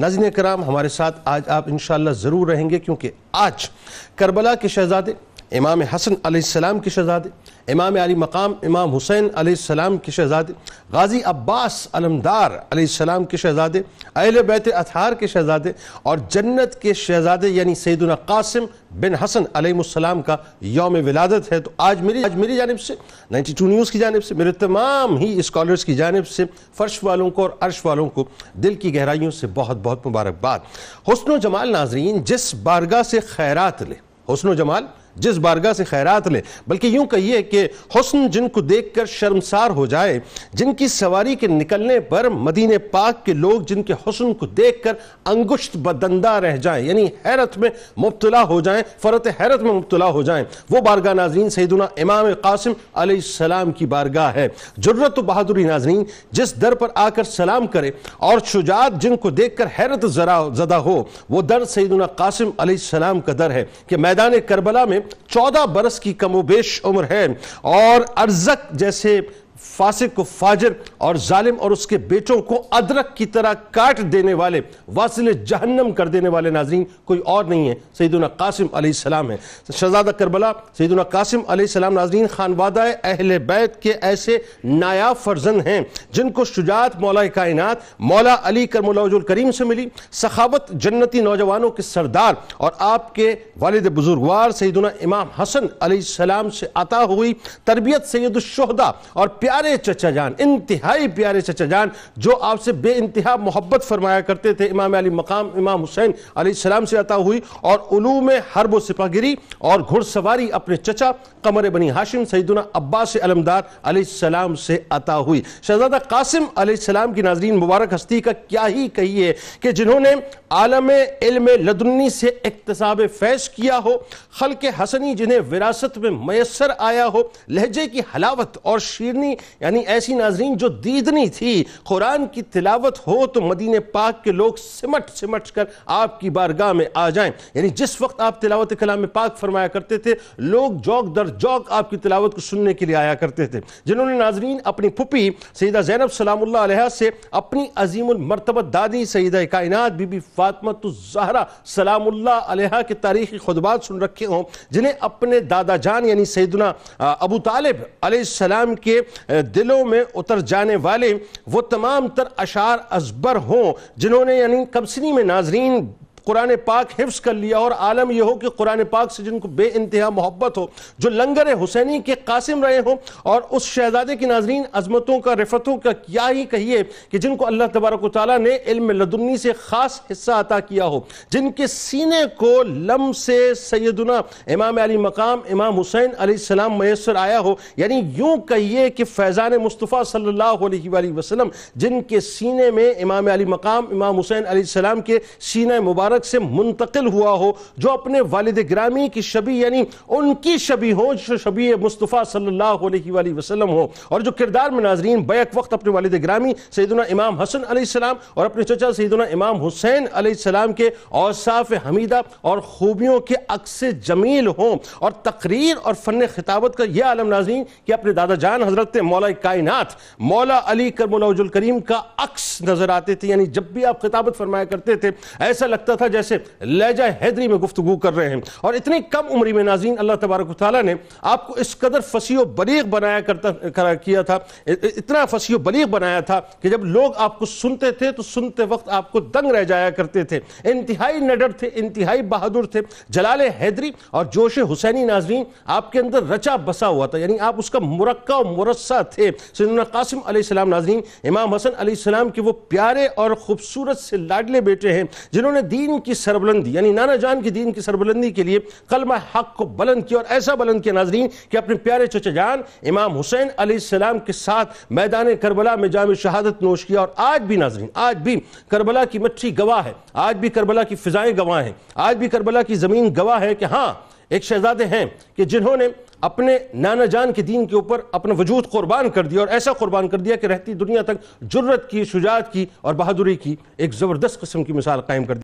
ناظرین کرام ہمارے ساتھ آج آپ انشاءاللہ ضرور رہیں گے کیونکہ آج کربلا کے شہزادے امام حسن علیہ السلام کے شہزادے امام علی مقام امام حسین علیہ السلام کے شہزادے غازی عباس علمدار علیہ السلام کے شہزادے اہل بیت اطہار کے شہزادے اور جنت کے شہزادے یعنی سیدنا قاسم بن حسن علیہ السلام کا یوم ولادت ہے. تو آج میری جانب سے 92 نیوز کی جانب سے میرے تمام ہی اسکالرز کی جانب سے فرش والوں کو اور عرش والوں کو دل کی گہرائیوں سے بہت بہت مبارکباد. حسن و جمال ناظرین جس بارگاہ سے خیرات لے، حسن و جمال جس بارگاہ سے خیرات لے، بلکہ یوں کہیے کہ حسن جن کو دیکھ کر شرمسار ہو جائے، جن کی سواری کے نکلنے پر مدینہ پاک کے لوگ جن کے حسن کو دیکھ کر انگشت بدندہ رہ جائیں، یعنی حیرت میں مبتلا ہو جائیں، فرت حیرت میں مبتلا ہو جائیں، وہ بارگاہ ناظرین سیدنا امام قاسم علیہ السلام کی بارگاہ ہے. جرت و بہادری ناظرین جس در پر آ کر سلام کرے اور شجاعت جن کو دیکھ کر حیرت زدہ ہو، وہ در سیدنا قاسم علیہ السلام کا در ہے کہ میدان کربلا میں 14 برس کی کم و بیش عمر ہے اور ارزک جیسے فاسق و فاجر اور ظالم اور اس کے بیٹوں کو ادرک کی طرح کاٹ دینے والے، واصل جہنم کر دینے والے ناظرین کوئی اور نہیں ہے، سیدنا قاسم علیہ السلام ہے. شہزادہ کربلا سیدنا قاسم علیہ السلام ناظرین خانوادہ اہل بیت کے ایسے نایاب فرزند ہیں جن کو شجاعت مولا کائنات مولا علی کرم اللہ وجہ الکریم سے ملی، سخاوت جنتی نوجوانوں کے سردار اور آپ کے والد بزرگوار سیدنا امام حسن علیہ السلام سے عطا ہوئی تربیت، سید الشہداء اور پیارے چچا جان، انتہائی پیارے چچا جان جو آپ سے بے انتہا محبت فرمایا کرتے تھے، امام علی مقام امام حسین علیہ السلام سے عطا ہوئی اور علوم حرب و سپاہ گری اور گھڑ سواری اپنے چچا قمر بنی ہاشم سیدنا عباس علمدار علیہ السلام سے عطا ہوئی. شہزادہ قاسم علیہ السلام کی ناظرین مبارک ہستی کا کیا ہی کہیے کہ جنہوں نے عالم علم لدنی سے اکتساب فیض کیا ہو، خلق حسنی جنہیں وراثت میں میسر آیا ہو، لہجے کی حلاوت اور شیرنی یعنی ایسی ناظرین جو دیدنی تھی، قرآن کی تلاوت ہو تو مدینہ پاک کے لوگ سمٹ کر آپ کی بارگاہ میں آ جائیں. یعنی جس وقت آپ تلاوت کلام پاک فرمایا کرتے تھے لوگ جوک در جوک آپ کی تلاوت کو سننے کے لیے آیا کرتے تھے. جنہوں نے ناظرین اپنی پھپھی سیدہ زینب سلام اللہ علیہا سے اپنی عظیم المرتبت دادی سیدہ کائنات بی بی فاطمہ الزہرا سلام اللہ علیہا کے تاریخی خطبات سن رکھے ہوں، جنہیں اپنے دادا جان یعنی سیدنا ابو طالب علیہ السلام کے دلوں میں اتر جانے والے وہ تمام تر اشعار ازبر ہوں، جنہوں نے یعنی کم سنی میں ناظرین قرآن پاک حفظ کر لیا اور عالم یہ ہو کہ قرآن پاک سے جن کو بے انتہا محبت ہو، جو لنگر حسینی کے قاسم رہے ہوں. اور اس شہزادے کی ناظرین عظمتوں کا رفتوں کا کیا ہی کہیے کہ جن کو اللہ تبارک و تعالیٰ نے علم لدنی سے خاص حصہ عطا کیا ہو، جن کے سینے کو لم سے سیدنا امام علی مقام امام حسین علیہ السلام میسر آیا ہو، یعنی یوں کہیے کہ فیضان مصطفیٰ صلی اللہ علیہ وآلہ وسلم جن کے سینے میں امام علی مقام امام حسین علیہ السلام کے سینہ مبارک سے منتقل ہوا ہو، جو اپنے والد گرامی کی شبیہ یعنی ان کی شبیہ ہو جو شبیہ مصطفیٰ صلی اللہ علیہ وآلہ وسلم ہو، اور جو کردار میں ناظرین بیک وقت اپنے والد گرامی سیدنا امام حسن علیہ السلام اور اپنے چچا سیدنا امام حسین علیہ السلام کے اوصاف حمیدہ اور خوبیوں کے عکس جمیل ہوں. اور تقریر اور فن خطابت کا یہ عالم ناظرین کہ اپنے دادا جان حضرت مولا کائنات مولا علی کرم اللہ وجہ الکریم کا عکس نظر آتے تھے، یعنی جب بھی آپ خطابت فرمایا کرتے تھے ایسا لگتا جیسے لہجہ حیدری میں گفتگو کر رہے ہیں. اور اتنی کم عمری میں ناظرین اللہ تبارک و تعالیٰ نے آپ کو اس قدر فصیح و بلیغ بنایا کیا تھا، اتنا فصیح و بلیغ بنایا تھا کہ جب لوگ آپ کو سنتے تھے تو سنتے وقت آپ کو دنگ رہ جایا کرتے تھے. انتہائی نڈر تھے، انتہائی بہادر تھے، جلال حیدری اور جوش حسینی ناظرین آپ کے اندر رچا بسا ہوا تھا، یعنی آپ اس کا مرکہ و مرصع تھے. سیدنا قاسم علیہ السلام ناظرین امام حسن علیہ السلام کے وہ پیارے اور خوبصورت سے لاڈلے بیٹے ہیں جنہوں نے دین کی سربلندی یعنی نانا جان کی دین کی سربلندی کے لیے کلمہ حق کو بلند کیا، اور ایسا بلند کیا ناظرین کہ اپنے پیارے چچا جان امام حسین علیہ السلام کے ساتھ میدان کربلا میں جام شہادت نوش کیا. اور آج بھی ناظرین، آج بھی کربلا کی مٹی گواہ ہے، آج بھی کربلا کی فضائیں گواہ ہیں، آج بھی کربلا کی زمین گواہ ہے کہ ہاں ایک شہزادے ہیں کہ جنہوں نے اپنے نانا جان کے دین کے اوپر اپنا وجود قربان کر دیا، اور ایسا قربان کر دیا کہ رہتی دنیا تک جرت کی، شجاعت کی اور بہادری کی ایک زبردست قسم کی مثال قائم کر دی.